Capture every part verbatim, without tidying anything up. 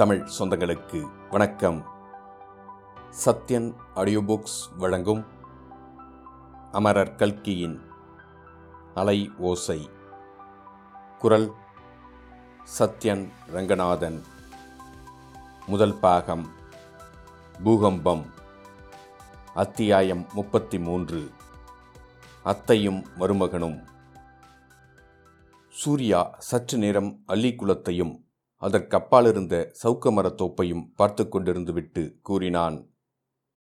தமிழ் சொந்தங்களுக்கு வணக்கம். Sathyan audio books வழங்கும் அமரர் கல்கியின் அலை ஓசை. குரல் சத்யன் ரங்கநாதன். முதல் பாகம் பூகம்பம். அத்தியாயம் முப்பத்தி மூன்று. அத்தையும் மருமகனும். சூர்யா சற்று நேரம் அல்லிக்குளத்தையும் அதற்கப்பாலிருந்த சவுக்கமரத் தோப்பையும் பார்த்து கொண்டிருந்துவிட்டு கூறினான்,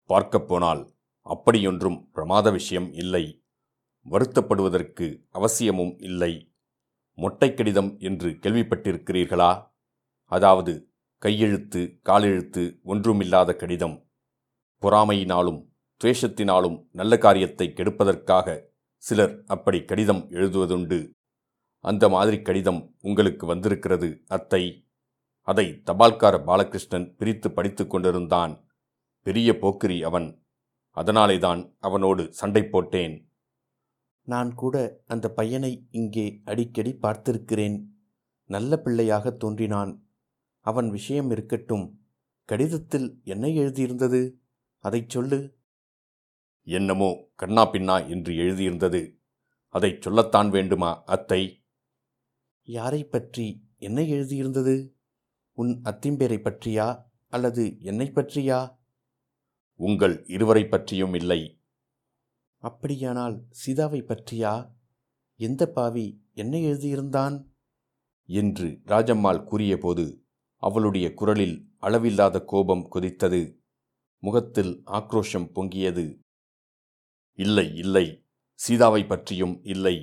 பார்க்கப்போனால் அப்படியொன்றும் பிரமாத விஷயம் இல்லை, வருத்தப்படுவதற்கு அவசியமும் இல்லை. மொட்டை கடிதம் என்று கேள்விப்பட்டிருக்கிறீர்களா? அதாவது கையெழுத்து காலெழுத்து ஒன்றுமில்லாத கடிதம். பொறாமையினாலும் துவேஷத்தினாலும் நல்ல காரியத்தை கெடுப்பதற்காக சிலர் அப்படி கடிதம் எழுதுவதுண்டு. அந்த மாதிரி கடிதம் உங்களுக்கு வந்திருக்கிறது அத்தை. அதை தபால்கார பாலகிருஷ்ணன் பிரித்து படித்து கொண்டிருந்தான். பெரிய போக்கிரி அவன். அதனாலே தான் அவனோடு சண்டை போட்டேன். நான் கூட அந்த பையனை இங்கே அடிக்கடி பார்த்திருக்கிறேன். நல்ல பிள்ளையாக தோன்றினான். அவன் விஷயம் இருக்கட்டும், கடிதத்தில் என்ன எழுதியிருந்தது அதை சொல்லு. என்னமோ கண்ணா பின்னா என்று எழுதியிருந்தது. அதை சொல்லத்தான் வேண்டுமா அத்தை? யாரை பற்றி என்ன எழுதியிருந்தது? உன் அத்திம்பேரை பற்றியா அல்லது என்னை பற்றியா? உங்கள் இருவரை பற்றியும் இல்லை. அப்படியானால் சீதாவை பற்றியா? எந்த பாவி என்ன எழுதியிருந்தான் என்று ராஜம்மாள் கூறியபோது அவளுடைய குரலில் அளவில்லாத கோபம் கொதித்தது. முகத்தில் ஆக்ரோஷம் பொங்கியது. இல்லை இல்லை, சீதாவை பற்றியும் இல்லை.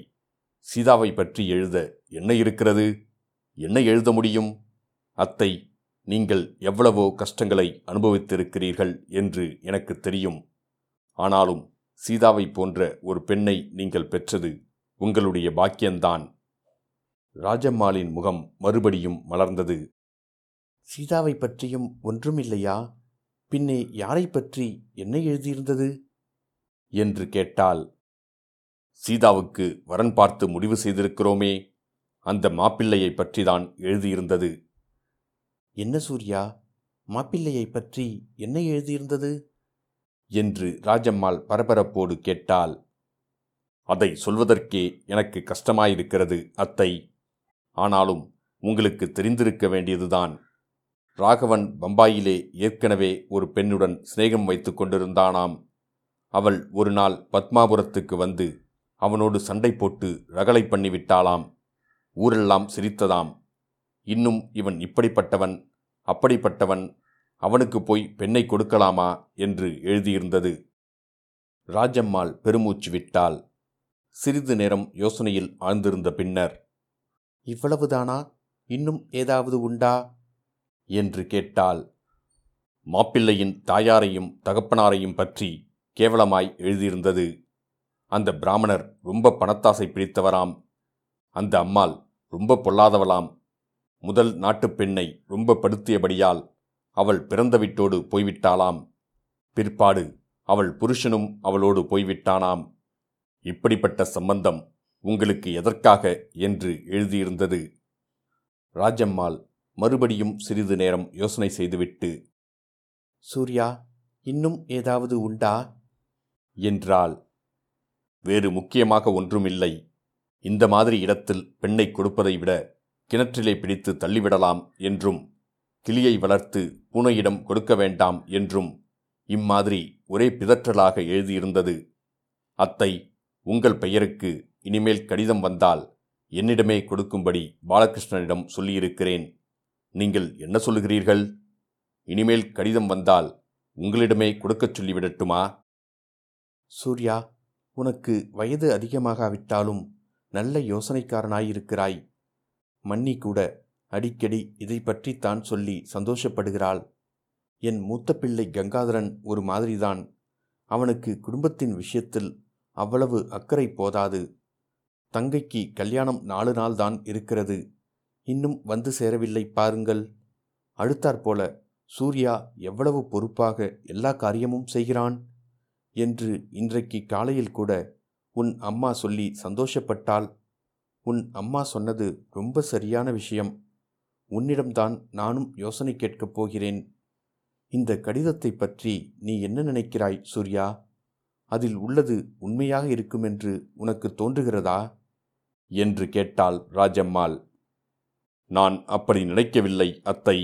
சீதாவை பற்றி எழுத என்ன இருக்கிறது? என்ன எழுத முடியும்? அத்தை, நீங்கள் எவ்வளவோ கஷ்டங்களை அனுபவித்திருக்கிறீர்கள் என்று எனக்கு தெரியும். ஆனாலும் சீதாவை போன்ற ஒரு பெண்ணை நீங்கள் பெற்றது உங்களுடைய பாக்கியந்தான். ராஜம்மாளின் முகம் மறுபடியும் மலர்ந்தது. சீதாவை பற்றியும் ஒன்றுமில்லையா? பின்னே யாரை பற்றி என்ன எழுதியிருந்தது என்று கேட்டாள். சீதாவுக்கு வரன் பார்த்து முடிவு செய்திருக்கிறோமே, அந்த மாப்பிள்ளையை பற்றிதான் எழுதியிருந்தது. என்ன சூர்யா, மாப்பிள்ளையை பற்றி என்ன எழுதியிருந்தது என்று ராஜம்மாள் பரபரப்போடு கேட்டாள். அதை சொல்வதற்கே எனக்கு கஷ்டமாயிருக்கிறது அத்தை. ஆனாலும் உங்களுக்கு தெரிந்திருக்க வேண்டியதுதான். ராகவன் பம்பாயிலே ஏற்கனவே ஒரு பெண்ணுடன் சிநேகம் வைத்து கொண்டிருந்தானாம். அவள் ஒரு நாள் பத்மாபுரத்துக்கு வந்து அவனோடு சண்டை போட்டு ரகளை பண்ணிவிட்டாளாம். ஊரெல்லாம் சிரித்ததாம். இன்னும் இவன் இப்படிப்பட்டவன் அப்படிப்பட்டவன், அவனுக்கு போய் பெண்ணை கொடுக்கலாமா என்று எழுதியிருந்தது. ராஜம்மாள் பெருமூச்சு விட்டாள். சிறிது நேரம் யோசனையில் ஆழ்ந்திருந்த பின்னர், இவ்வளவுதானா, இன்னும் ஏதாவது உண்டா என்று கேட்டாள். மாப்பிள்ளையின் தாயாரையும் தகப்பனாரையும் பற்றி கேவலமாய் எழுதியிருந்தது. அந்த பிராமணர் ரொம்ப பணத்தாசை பிடித்தவராம். அந்த அம்மாள் ரொம்ப பொல்லாதவளாம். முதல் நாட்டுப் பெண்ணை ரொம்ப படுத்தியபடியால் அவள் பிறந்த வீட்டோடு போய்விட்டாளாம். பிற்பாடு அவள் புருஷனும் அவளோடு போய்விட்டானாம். இப்படிப்பட்ட சம்பந்தம் உங்களுக்கு எதற்காக என்று எழுதியிருந்தது. ராஜம்மாள் மறுபடியும் சிறிது நேரம் யோசனை செய்துவிட்டு, சூர்யா, இன்னும் ஏதாவது உண்டா என்றாள். வேறு முக்கியமாக ஒன்றுமில்லை. இந்த மாதிரி இடத்தில் பெண்ணை கொடுப்பதை விட கிணற்றிலே பிடித்து தள்ளிவிடலாம் என்றும், கிளியை வளர்த்து பூனையிடம் கொடுக்க வேண்டாம் என்றும் இம்மாதிரி ஒரே பிதற்றலாக எழுதியிருந்தது. அத்தை, உங்கள் பெயருக்கு இனிமேல் கடிதம் வந்தால் என்னிடமே கொடுக்கும்படி பாலகிருஷ்ணனிடம் சொல்லியிருக்கிறேன். நீங்கள் என்ன சொல்லுகிறீர்கள்? இனிமேல் கடிதம் வந்தால் உங்களிடமே கொடுக்கச் சொல்லிவிடட்டுமா? சூர்யா, உனக்கு வயது அதிகமாகாவிட்டாலும் நல்ல யோசனைக்காரனாயிருக்கிறாய். மன்னி கூட அடிக்கடி இதை பற்றித்தான் சொல்லி சந்தோஷப்படுகிறாள். என் மூத்த பிள்ளை கங்காதரன் ஒரு மாதிரிதான். அவனுக்கு குடும்பத்தின் விஷயத்தில் அவ்வளவு அக்கறை போதாது. தங்கைக்கு கல்யாணம் நாலு நாள் தான் இருக்கிறது, இன்னும் வந்து சேரவில்லை பாருங்கள். அடுத்தாற்போல சூர்யா எவ்வளவு பொறுப்பாக எல்லா காரியமும் செய்கிறான் என்று இன்றைக்கு காலையில் கூட உன் அம்மா சொல்லி சந்தோஷப்பட்டாள். உன் அம்மா சொன்னது ரொம்ப சரியான விஷயம். உன்னிடம்தான் நானும் யோசனை கேட்கப் போகிறேன். இந்த கடிதத்தை பற்றி நீ என்ன நினைக்கிறாய் சூர்யா? அதில் உள்ளது உண்மையாக இருக்கும் என்று உனக்கு தோன்றுகிறதா என்று கேட்டாள் ராஜம்மாள். நான் அப்படி நினைக்கவில்லை அத்தை.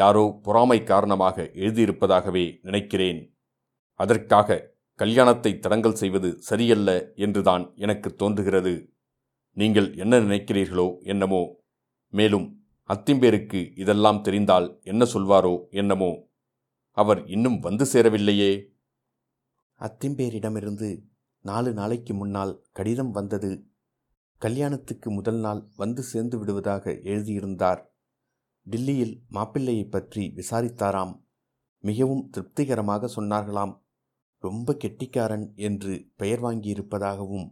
யாரோ பொறாமை காரணமாக எழுதியிருப்பதாகவே நினைக்கிறேன். அதற்காக கல்யாணத்தை தடங்கல் செய்வது சரியல்ல என்றுதான் எனக்கு தோன்றுகிறது. நீங்கள் என்ன நினைக்கிறீர்களோ என்னமோ. மேலும் அத்திம்பேருக்கு இதெல்லாம் தெரிந்தால் என்ன சொல்வாரோ என்னமோ. அவர் இன்னும் வந்து சேரவில்லையே. அத்திம்பேரிடமிருந்து நாலு நாளைக்கு முன்னால் கடிதம் வந்தது. கல்யாணத்துக்கு முதல் நாள் வந்து சேர்ந்து விடுவதாக எழுதியிருந்தார். டில்லியில் மாப்பிள்ளையை பற்றி விசாரித்தாராம். மிகவும் திருப்திகரமாக சொன்னார்களாம். ரொம்ப கெட்டிக்காரன் என்று பெயர் வாங்கியிருப்பதாகவும்,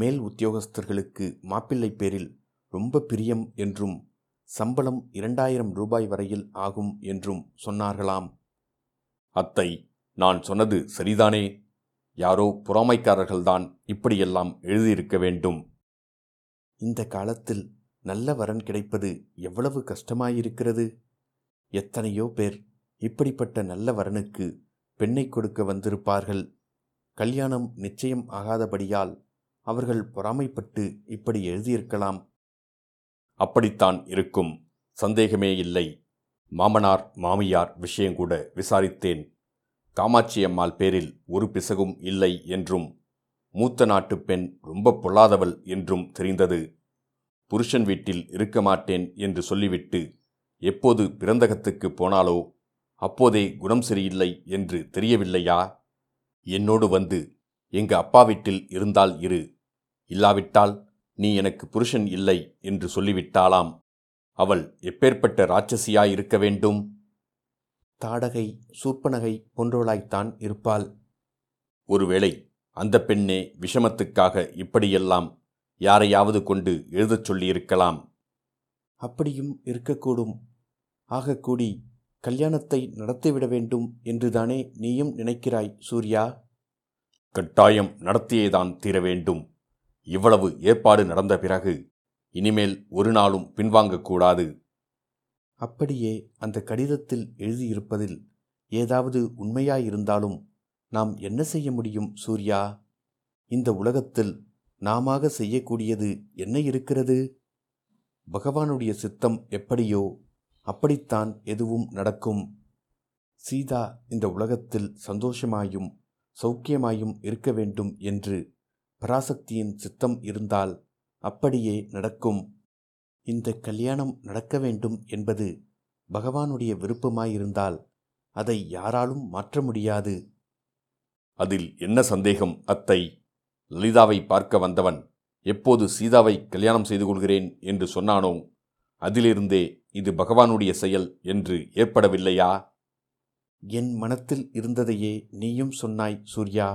மேல் உத்தியோகஸ்தர்களுக்கு மாப்பிள்ளை பேரில் ரொம்ப பிரியம் என்றும், சம்பளம் இரண்டாயிரம் ரூபாய் வரையில் ஆகும் என்றும் சொன்னார்களாம். அத்தை, நான் சொன்னது சரிதானே? யாரோ பொறாமைக்காரர்கள்தான் இப்படியெல்லாம் எழுதியிருக்க வேண்டும். இந்த காலத்தில் நல்ல வரன் கிடைப்பது எவ்வளவு கஷ்டமாயிருக்கிறது. எத்தனையோ பேர் இப்படிப்பட்ட நல்ல வரனுக்கு பெண்ணை கொடுக்க வந்திருப்பார்கள். கல்யாணம் நிச்சயம் ஆகாதபடியால் அவர்கள் பொறாமைப்பட்டு இப்படி எழுதியிருக்கலாம். அப்படித்தான் இருக்கும், சந்தேகமே இல்லை. மாமனார் மாமியார் விஷயங்கூட விசாரித்தேன். காமாட்சி அம்மாள் பேரில் ஒரு பிசகும் இல்லை என்றும், மூத்த நாட்டு பெண் ரொம்ப பொல்லாதவள் என்றும் தெரிந்தது. புருஷன் வீட்டில் இருக்க மாட்டேன் என்று சொல்லிவிட்டு எப்போது பிறந்தகத்துக்கு போனாலோ அப்போதே குணம் சரியில்லை என்று தெரியவில்லையா? என்னோடு வந்து எங்க அப்பா வீட்டில் இருந்தால் இரு, இல்லாவிட்டால் நீ எனக்கு புருஷன் இல்லை என்று சொல்லிவிட்டாளாம். அவள் எப்பேற்பட்ட ராட்சசியாய் இருக்க வேண்டும்! தாடகை சூர்ப்பனகை போன்றோளாய்த்தான் இருப்பாள். ஒருவேளை அந்த பெண்ணே விஷமத்துக்காக இப்படியெல்லாம் யாரையாவது கொண்டு எழுதச் சொல்லியிருக்கலாம். அப்படியும் இருக்கக்கூடும். ஆகக்கூடி கல்யாணத்தை நடத்திவிட வேண்டும் என்றுதானே நீயும் நினைக்கிறாய் சூர்யா? கட்டாயம் நடத்தியேதான் தீர வேண்டும். இவ்வளவு ஏற்பாடு நடந்த பிறகு இனிமேல் ஒரு நாளும் பின்வாங்கக்கூடாது. அப்படியே அந்த கடிதத்தில் எழுதியிருப்பதில் ஏதாவது உண்மையாயிருந்தாலும் நாம் என்ன செய்ய முடியும் சூர்யா? இந்த உலகத்தில் நாமாக செய்யக்கூடியது என்ன இருக்கிறது? பகவானுடைய சித்தம் எப்படியோ அப்படித்தான் எதுவும் நடக்கும். சீதா இந்த உலகத்தில் சந்தோஷமாயும் சௌக்கியமாயும் இருக்க வேண்டும் என்று பராசக்தியின் சித்தம் இருந்தால் அப்படியே நடக்கும். இந்த கல்யாணம் நடக்க வேண்டும் என்பது பகவானுடைய விருப்பமாயிருந்தால் அதை யாராலும் மாற்ற முடியாது. அதில் என்ன சந்தேகம் அத்தை? லலிதாவை பார்க்க வந்தவன் எப்போது சீதாவை கல்யாணம் செய்து கொள்கிறேன் என்று சொன்னானோ அதிலிருந்தே இது பகவானுடைய செயல் என்று ஏற்படவில்லையா? என் மனத்தில் இருந்ததையே நீயும் சொன்னாய் சூர்யா.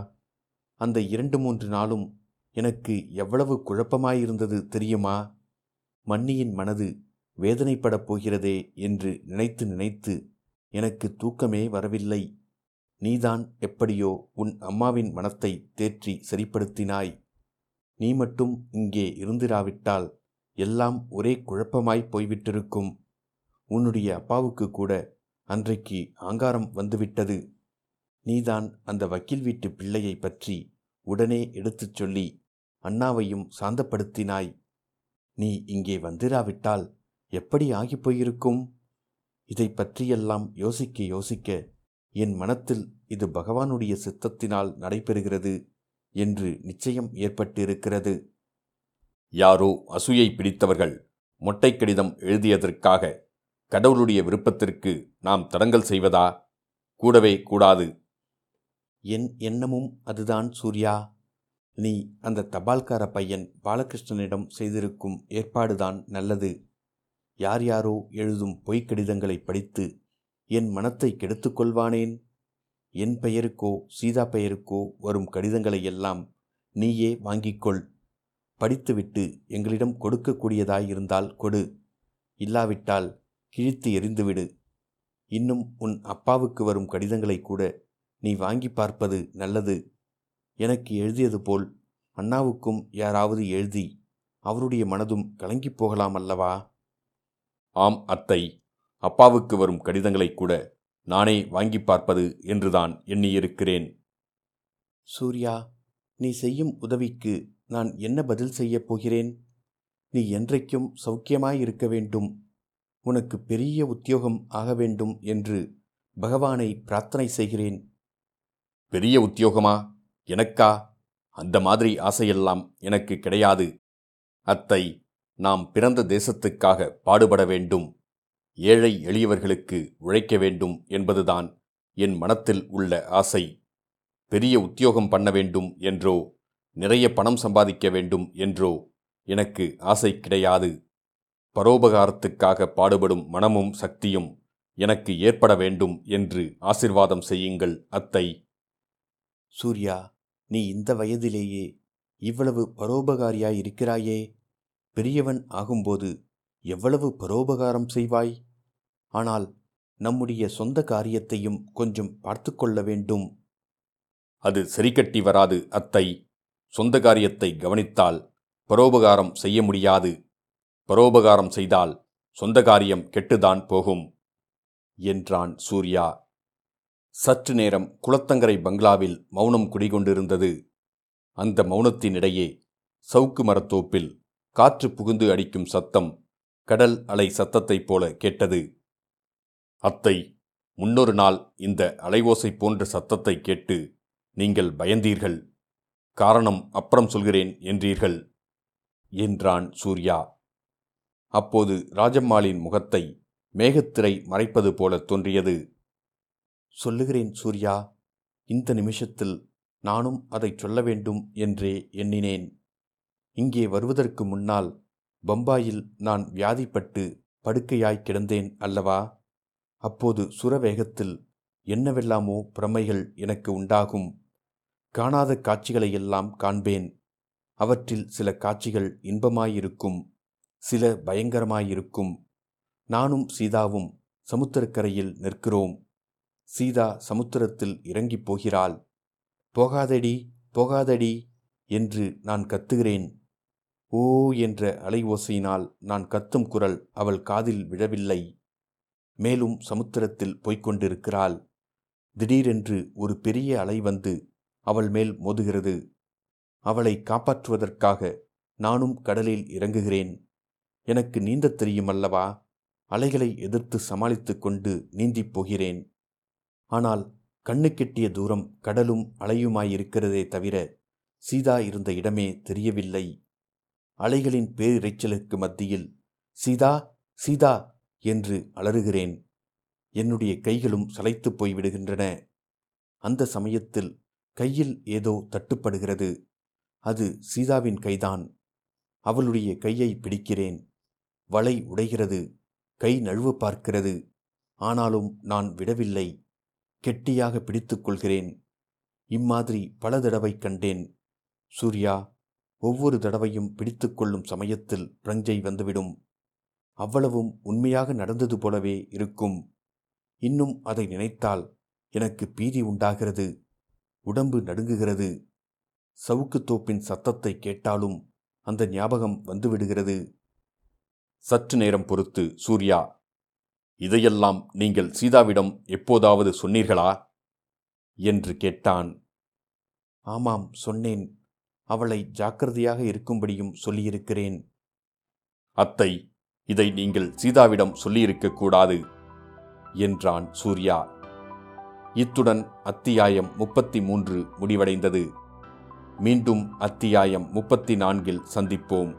அந்த இரண்டு மூன்று நாளும் எனக்கு எவ்வளவு குழப்பமாயிருந்தது தெரியுமா? மன்னியின் மனது வேதனைப்படப் போகிறதே என்று நினைத்து நினைத்து எனக்கு தூக்கமே வரவில்லை. நீதான் எப்படியோ உன் அம்மாவின் மனத்தை தேற்றி சரிப்படுத்தினாய். நீ மட்டும் இங்கே இருந்திராவிட்டால் எல்லாம் ஒரே குழப்பமாய் போய்விட்டிருக்கும். உன்னுடைய அப்பாவுக்கு கூட அன்றைக்கு ஆங்காரம் வந்துவிட்டது. நீதான் அந்த வக்கீல் வீட்டு பிள்ளையை பற்றி உடனே எடுத்துச் சொல்லி அண்ணாவையும் சாந்தப்படுத்தினாய். நீ இங்கே வந்திராவிட்டால் எப்படி ஆகி போயிருக்கும்? இதை பற்றியெல்லாம் யோசிக்க யோசிக்க என் மனத்தில் இது பகவானுடைய சித்தத்தினால் நடைபெறுகிறது என்று நிச்சயம் ஏற்பட்டிருக்கிறது. யாரோ அசூயை பிடித்தவர்கள் மொட்டை கடிதம் எழுதியதற்காக கடவுளுடைய விருப்பத்திற்கு நாம் தடங்கல் செய்வதா? கூடவே கூடாது. என் எண்ணமும் அதுதான் சூர்யா. நீ அந்த தபால்கார பையன் பாலகிருஷ்ணனிடம் செய்திருக்கும் ஏற்பாடுதான் நல்லது. யார் யாரோ எழுதும் பொய்க் கடிதங்களை படித்து என் மனத்தை கெடுத்து கொள்வானேன்? என் பெயருக்கோ சீதா பெயருக்கோ வரும் கடிதங்களையெல்லாம் நீயே வாங்கிக்கொள். படித்துவிட்டு எங்களிடம் கொடுக்கக்கூடியதாயிருந்தால் கொடு, இல்லாவிட்டால் கிழித்து எறிந்துவிடு. இன்னும் உன் அப்பாவுக்கு வரும் கடிதங்களை கூட நீ வாங்கி பார்ப்பது நல்லது. எனக்கு எழுதியது போல் அண்ணாவுக்கும் யாராவது எழுதி அவருடைய மனதும் கலங்கி போகலாம் அல்லவா? ஆம் அத்தை, அப்பாவுக்கு வரும் கடிதங்களை கூட நானே வாங்கி பார்ப்பது என்றுதான் எண்ணியிருக்கிறேன். சூர்யா, நீ செய்யும் உதவிக்கு நான் என்ன பதில் செய்யப் போகிறேன்? நீ என்றைக்கும் சௌக்கியமாயிருக்க வேண்டும், உனக்கு பெரிய உத்தியோகம் ஆக வேண்டும் என்று பகவானை பிரார்த்தனை செய்கிறேன். பெரிய உத்தியோகமா? எனக்கா? அந்த மாதிரி ஆசையெல்லாம் எனக்கு கிடையாது அத்தை. நாம் பிறந்த தேசத்துக்காக பாடுபட வேண்டும், ஏழை எளியவர்களுக்கு உழைக்க வேண்டும் என்பதுதான் என் மனத்தில் உள்ள ஆசை. பெரிய உத்தியோகம் பண்ண வேண்டும் என்றோ நிறைய பணம் சம்பாதிக்க வேண்டும் என்றோ எனக்கு ஆசை கிடையாது. பரோபகாரத்துக்காக பாடுபடும் மனமும் சக்தியும் எனக்கு ஏற்பட வேண்டும் என்று ஆசிர்வாதம் செய்யுங்கள் அத்தை. சூர்யா, நீ இந்த வயதிலேயே இவ்வளவு பரோபகாரியாயிருக்கிறாயே, பெரியவன் ஆகும்போது எவ்வளவு பரோபகாரம் செய்வாய்! ஆனால் நம்முடைய சொந்த காரியத்தையும் கொஞ்சம் பார்த்து கொள்ள வேண்டும். அது சரிக்கட்டி வராது அத்தை. சொந்த காரியத்தை கவனித்தால் பரோபகாரம் செய்ய முடியாது, பரோபகாரம் செய்தால் சொந்த காரியம் கெட்டுதான் போகும் என்றான் சூர்யா. சற்று நேரம் குளத்தங்கரை பங்களாவில் மௌனம் குடிகொண்டிருந்தது. அந்த மௌனத்தினிடையே சவுக்கு மரத்தோப்பில் காற்று புகுந்து அடிக்கும் சத்தம் கடல் அலை சத்தத்தைப் போல கேட்டது. அத்தை, முன்னொரு நாள் இந்த அலைவோசை போன்ற சத்தத்தை கேட்டு நீங்கள் பயந்தீர்கள், காரணம் அப்புறம் சொல்கிறேன் என்றீர்கள் என்றான் சூர்யா. அப்போது ராஜம்மாளின் முகத்தை மேகத்திரை மறைப்பது போல தோன்றியது. சொல்லுகிறேன் சூர்யா, இந்த நிமிஷத்தில் நானும் அதை சொல்ல வேண்டும் என்றே எண்ணினேன். இங்கே வருவதற்கு முன்னால் பம்பாயில் நான் வியாதிப்பட்டு படுக்கையாய் கிடந்தேன் அல்லவா? அப்போது சுரவேகத்தில் என்னவெல்லாமோ பிரமைகள் எனக்கு உண்டாகும். காணாத காட்சிகளையெல்லாம் காண்பேன். அவற்றில் சில காட்சிகள் இன்பமாயிருக்கும், சில பயங்கரமாயிருக்கும். நானும் சீதாவும் சமுத்திரக்கரையில் நிற்கிறோம். சீதா சமுத்திரத்தில் இறங்கிப் போகிறாள். போகாதடி, போகாதடி என்று நான் கத்துகிறேன். ஓ என்ற அலை ஓசையினால் நான் கத்தும் குரல் அவள் காதில் விழவில்லை. மேலும் சமுத்திரத்தில் போய்கொண்டிருக்கிறாள். திடீரென்று ஒரு பெரிய அலை வந்து அவள் மேல் மோதுகிறது. அவளை காப்பாற்றுவதற்காக நானும் கடலில் இறங்குகிறேன். எனக்கு நீந்தத் தெரியுமல்லவா? அலைகளை எதிர்த்து சமாளித்து கொண்டு நீந்திப் போகிறேன். ஆனால் கண்ணு கெட்டிய தூரம் கடலும் அலையுமாயிருக்கிறதே தவிர சீதா இருந்த இடமே தெரியவில்லை. அலைகளின் பேரிரைச்சலுக்கு மத்தியில் சீதா, சீதா என்று அலறுகிறேன். என்னுடைய கைகளும் சளைத்து போய்விடுகின்றன. அந்த சமயத்தில் கையில் ஏதோ தட்டுப்படுகிறது. அது சீதாவின் கைதான். அவளுடைய கையை பிடிக்கிறேன். வலை உடைகிறது, கை நழுவ பார்க்கிறது. ஆனாலும் நான் விடவில்லை, கெட்டியாக பிடித்து கொள்கிறேன். இம்மாதிரி பல தடவை கண்டேன் சூர்யா. ஒவ்வொரு தடவையும் பிடித்து கொள்ளும் சமயத்தில் பிரஞ்சை வந்துவிடும். அவ்வளவும் உண்மையாக நடந்தது போலவே இருக்கும். இன்னும் அதை நினைத்தால் எனக்கு பீதி உண்டாகிறது, உடம்பு நடுங்குகிறது. சவுக்கு தோப்பின் சத்தத்தை கேட்டாலும் அந்த ஞாபகம் வந்துவிடுகிறது. சற்று நேரம் பொறுத்து சூர்யா, இதையெல்லாம் நீங்கள் சீதாவிடம் எப்போதாவது சொன்னீர்களா என்று கேட்டான். ஆமாம், சொன்னேன். அவளை ஜாக்கிரதையாக இருக்கும்படியும் சொல்லியிருக்கிறேன். அத்தை, இதை நீங்கள் சீதாவிடம் சொல்லியிருக்கக்கூடாது என்றான் சூர்யா. இத்துடன் அத்தியாயம் முப்பத்தி மூன்று முடிவடைந்தது. மீண்டும் அத்தியாயம் முப்பத்தி நான்கில் சந்திப்போம்.